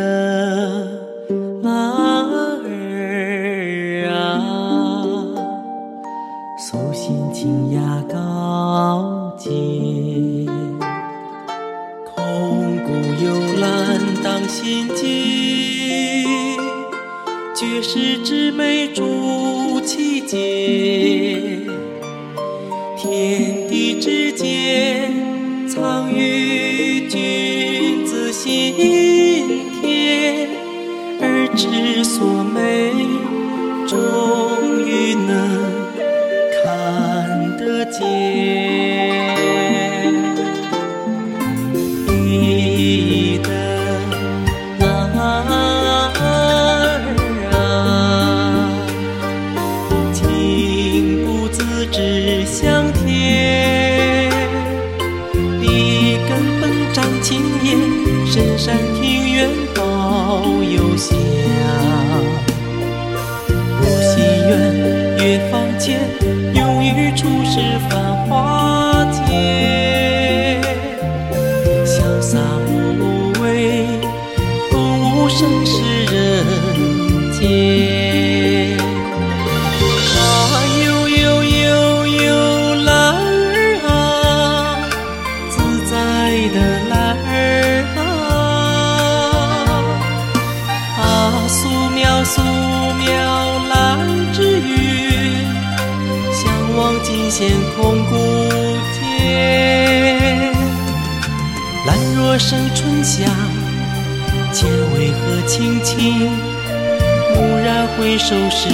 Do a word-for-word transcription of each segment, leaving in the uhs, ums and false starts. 的马儿啊，素心惊讶高洁，空谷幽兰当心结，绝世之美筑其阶，天地之间藏于君子心田，而知所美终于能看得见。你的马儿啊，情不自知向天，今夜深山庭院抱幽香，不惜远月芳间，永于处是繁花间，潇洒无畏，共无声是人间。啊呦呦呦呦，兰儿啊，自在的兰儿啊，啊素描素描兰之云，向往尽显空谷间。兰若生春香，千为何青青？蓦然回首时，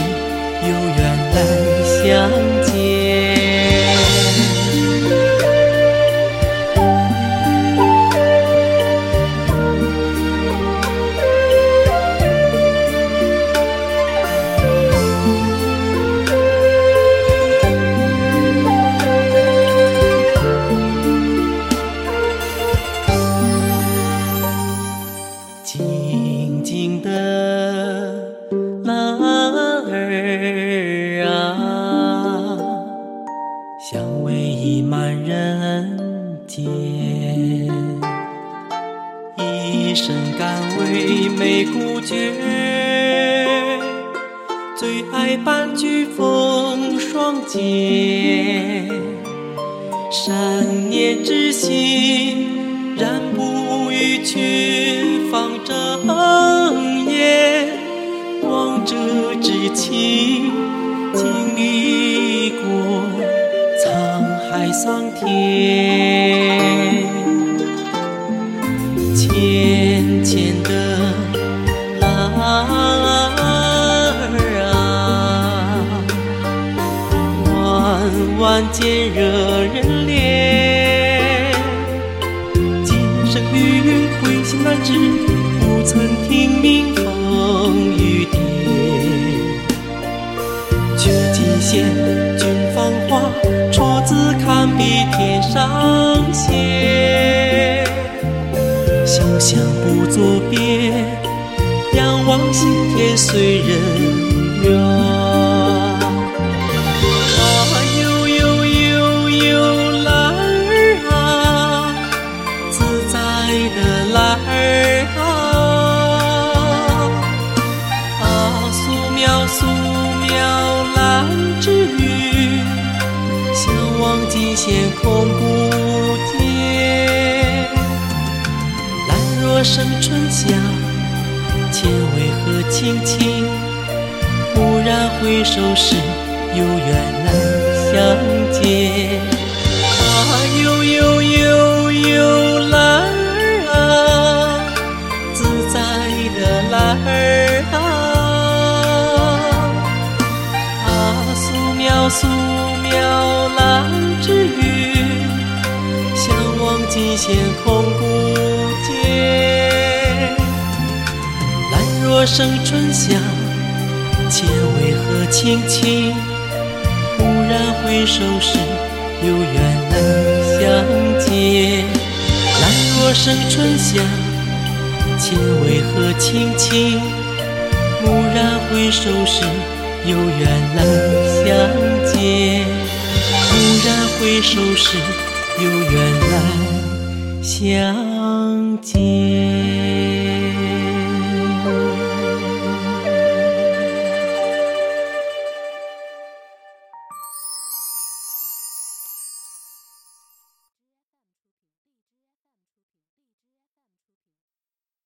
有缘来相见。静静的兰儿啊，香味溢满人间，一身甘味美孤绝，最爱伴菊风霜间，善念之心燃不欲去，放睁眼，望者之情，经历过沧海桑田。浅浅的兰儿啊，弯弯间惹人怜，今生与回心难知，曾听鸣风雨蝶，却惊羡君芳华，出自堪比天上仙。潇湘不作别，仰望心田随人远。啊呦呦呦呦，兰儿啊，自在的兰儿啊，素描兰之云，向往尽显空谷间。兰若生春香，千为何青青？蓦然回首时，有缘来相见。啊呦呦呦呦，兰儿啊，自在的兰儿啊，素描兰之云，向往尽显空谷间。兰若生春香，千为何青青？蓦然回首时，有缘来相见。兰若生春香，千为何青青？蓦然回首时，有缘来相见，蓦然回首时，有缘来相见。